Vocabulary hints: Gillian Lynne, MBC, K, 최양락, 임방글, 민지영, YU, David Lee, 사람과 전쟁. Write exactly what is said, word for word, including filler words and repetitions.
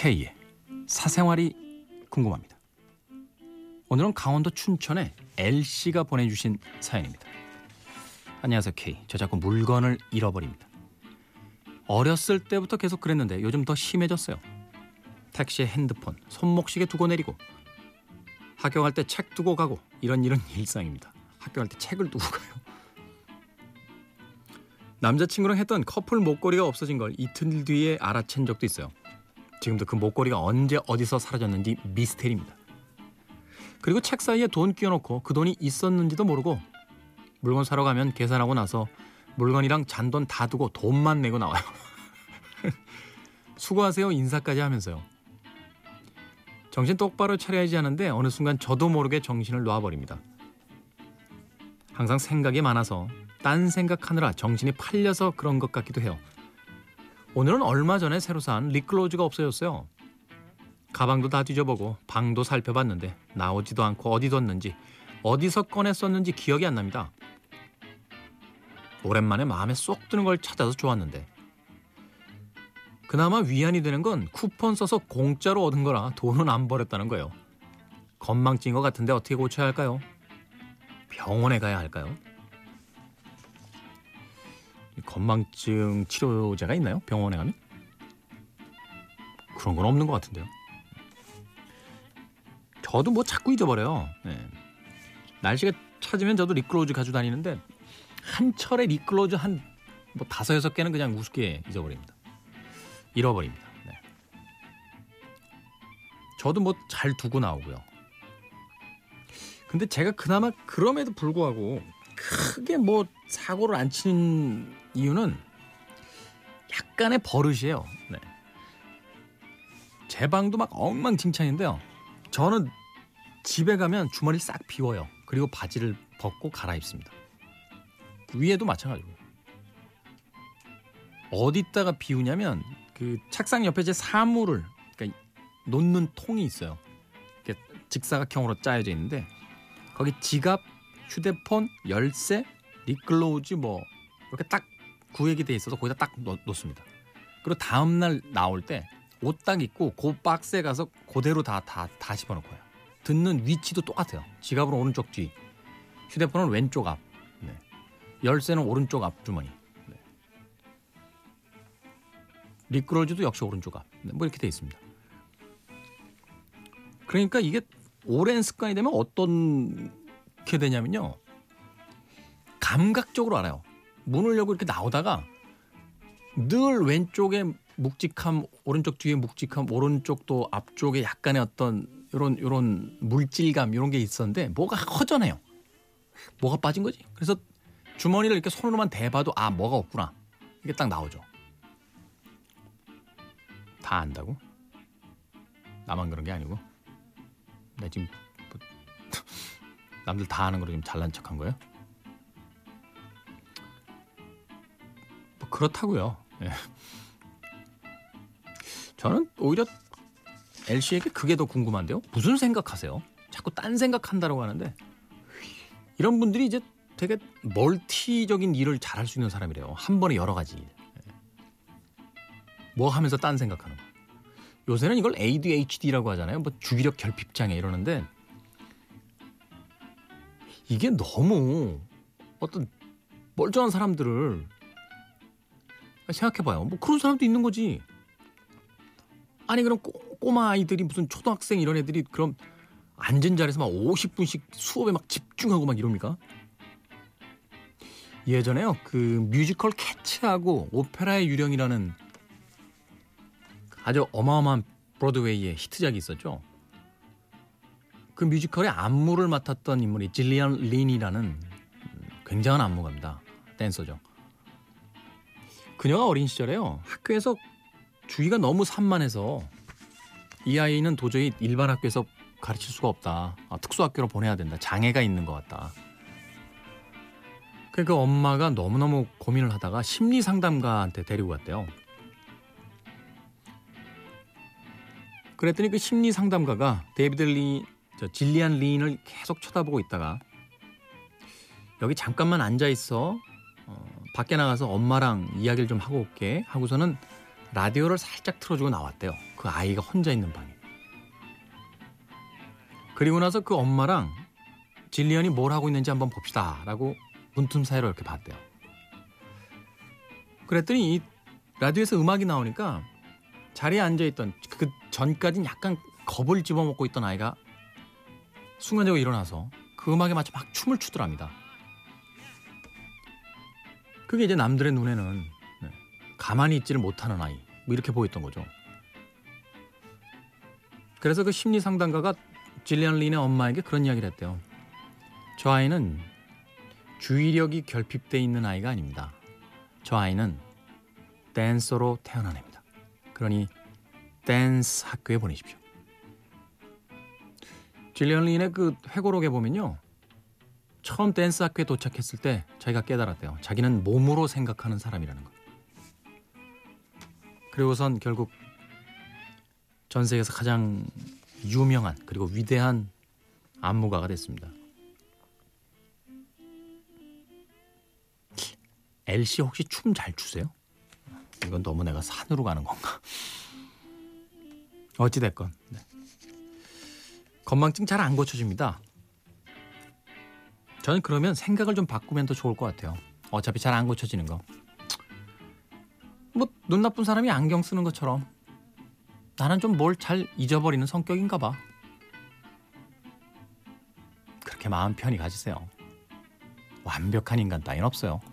K의 사생활이 궁금합니다. 오늘은 강원도 춘천에 엘씨가 보내주신 사연입니다. 안녕하세요, K. 저 자꾸 물건을 잃어버립니다. 어렸을 때부터 계속 그랬는데 요즘 더 심해졌어요. 택시에 핸드폰, 손목시계 두고 내리고, 학교갈 때 책 두고 가고, 이런 이런 일상입니다. 학교갈 때 책을 두고 가요. 남자친구랑 했던 커플 목걸이가 없어진 걸 이틀 뒤에 알아챈 적도 있어요. 지금도 그 목걸이가 언제 어디서 사라졌는지 미스테리입니다. 그리고 책 사이에 돈 끼워놓고 그 돈이 있었는지도 모르고, 물건 사러 가면 계산하고 나서 물건이랑 잔돈 다 두고 돈만 내고 나와요. 수고하세요 인사까지 하면서요. 정신 똑바로 차려야지 하는데 어느 순간 저도 모르게 정신을 놓아버립니다. 항상 생각이 많아서 딴 생각하느라 정신이 팔려서 그런 것 같기도 해요. 오늘은 얼마 전에 새로 산 립글로즈가 없어졌어요. 가방도 다 뒤져보고 방도 살펴봤는데 나오지도 않고 어디 뒀는지, 어디서 꺼냈었는지 기억이 안 납니다. 오랜만에 마음에 쏙 드는 걸 찾아서 좋았는데, 그나마 위안이 되는 건 쿠폰 써서 공짜로 얻은 거라 돈은 안 버렸다는 거예요. 건망증인 것 같은데 어떻게 고쳐야 할까요? 병원에 가야 할까요? 건망증 치료제가 있나요? 병원에 가면? 그런 건 없는 것 같은데요. 저도 뭐 자꾸 잊어버려요. 네. 날씨가 찾으면 저도 립글로즈 가지고 다니는데 한 철에 립글로즈 한 뭐 다섯 여섯 개는 그냥 우습게 잊어버립니다. 잃어버립니다. 네. 저도 뭐 잘 두고 나오고요. 근데 제가 그나마 그럼에도 불구하고 크게 뭐 사고를 안 치는 이유는 약간의 버릇이에요. 네. 제 방도 막 엉망진창인데요. 저는 집에 가면 주머니를 싹 비워요. 그리고 바지를 벗고 갈아입습니다. 위에도 마찬가지고요. 어디다가 비우냐면 그 책상 옆에 제 사물을, 그러니까 놓는 통이 있어요. 이렇게 직사각형으로 짜여져 있는데 거기 지갑, 휴대폰, 열쇠, 립글로즈 뭐 이렇게 딱 구획이 돼 있어서 거기다 딱 놓, 놓습니다. 그리고 다음날 나올 때 옷 딱 입고 그 박스에 가서 그대로 다, 다, 다 집어넣고 해요. 듣는 위치도 똑같아요. 지갑은 오른쪽 뒤, 휴대폰은 왼쪽 앞, 네. 열쇠는 오른쪽 앞 주머니, 네. 립글로즈도 역시 오른쪽 앞, 네. 뭐 이렇게 돼 있습니다. 그러니까 이게 오랜 습관이 되면 어떻게 되냐면요, 감각적으로 알아요. 문을 열고 이렇게 나오다가 늘 왼쪽에 묵직함, 오른쪽 뒤에 묵직함, 오른쪽도 앞쪽에 약간의 어떤 이런 이런 물질감 이런 게 있었는데 뭐가 허전해요. 뭐가 빠진 거지? 그래서 주머니를 이렇게 손으로만 대봐도 아, 뭐가 없구나. 이게 딱 나오죠. 다 안다고? 나만 그런 게 아니고? 나 지금 뭐, 남들 다 아는 거로 지금 잘난 척한 거예요? 뭐 그렇다고요. 예. 저는 오히려 엘씨에게 그게 더 궁금한데요. 무슨 생각하세요? 자꾸 딴 생각한다고 하는데, 이런 분들이 이제 되게 멀티적인 일을 잘할 수 있는 사람이래요. 한 번에 여러 가지 일. 뭐 하면서 딴 생각하는 거. 요새는 이걸 에이디에이치디라고 하잖아요. 뭐 주기력 결핍장애 이러는데, 이게 너무 어떤 멀쩡한 사람들을 생각해봐요. 뭐 그런 사람도 있는 거지. 아니 그럼 꼬, 꼬마 아이들이, 무슨 초등학생 이런 애들이 그럼 앉은 자리에서 막 오십 분씩 수업에 막 집중하고 막 이럽니까? 예전에요, 그 뮤지컬 캐츠하고 오페라의 유령이라는 아주 어마어마한 브로드웨이의 히트작이 있었죠. 그 뮤지컬의 안무를 맡았던 인물이 질리언 린이라는 굉장한 안무가입니다. 댄서죠. 그녀가 어린 시절에요, 학교에서 주위가 너무 산만해서 이 아이는 도저히 일반 학교에서 가르칠 수가 없다. 아, 특수학교로 보내야 된다. 장애가 있는 것 같다. 그러니까 엄마가 너무너무 고민을 하다가 심리상담가한테 데리고 갔대요. 그랬더니 그 심리상담가가 데이비드 리, 저 질리안 린을 계속 쳐다보고 있다가, 여기 잠깐만 앉아있어. 어, 밖에 나가서 엄마랑 이야기를 좀 하고 올게. 하고서는 라디오를 살짝 틀어주고 나왔대요. 그 아이가 혼자 있는 방에. 그리고 나서 그 엄마랑 질리언이 뭘 하고 있는지 한번 봅시다 라고 문틈 사이로 이렇게 봤대요. 그랬더니 이 라디오에서 음악이 나오니까 자리에 앉아있던, 그 전까지는 약간 겁을 집어먹고 있던 아이가 순간적으로 일어나서 그 음악에 맞춰 막 춤을 추더랍니다. 그게 이제 남들의 눈에는 가만히 있지를 못하는 아이, 뭐 이렇게 보였던 거죠. 그래서 그 심리상담가가 질리언 린의 엄마에게 그런 이야기를 했대요. 저 아이는 주의력이 결핍되어 있는 아이가 아닙니다. 저 아이는 댄서로 태어난 애입니다. 그러니 댄스 학교에 보내십시오. 질리언 린의 그 회고록에 보면요, 처음 댄스 학교에 도착했을 때 자기가 깨달았대요. 자기는 몸으로 생각하는 사람이라는 것. 그리고선 결국 전 세계에서 가장 유명한 그리고 위대한 안무가가 됐습니다. 엘씨 혹시 춤 잘 추세요? 이건 너무 내가 산으로 가는 건가? 어찌됐건 네. 건망증 잘 안 고쳐집니다. 저는 그러면 생각을 좀 바꾸면 더 좋을 것 같아요. 어차피 잘 안 고쳐지는 거. 뭐 눈 나쁜 사람이 안경 쓰는 것처럼 나는 좀 뭘 잘 잊어버리는 성격인가 봐. 그렇게 마음 편히 가지세요. 완벽한 인간 따윈 없어요.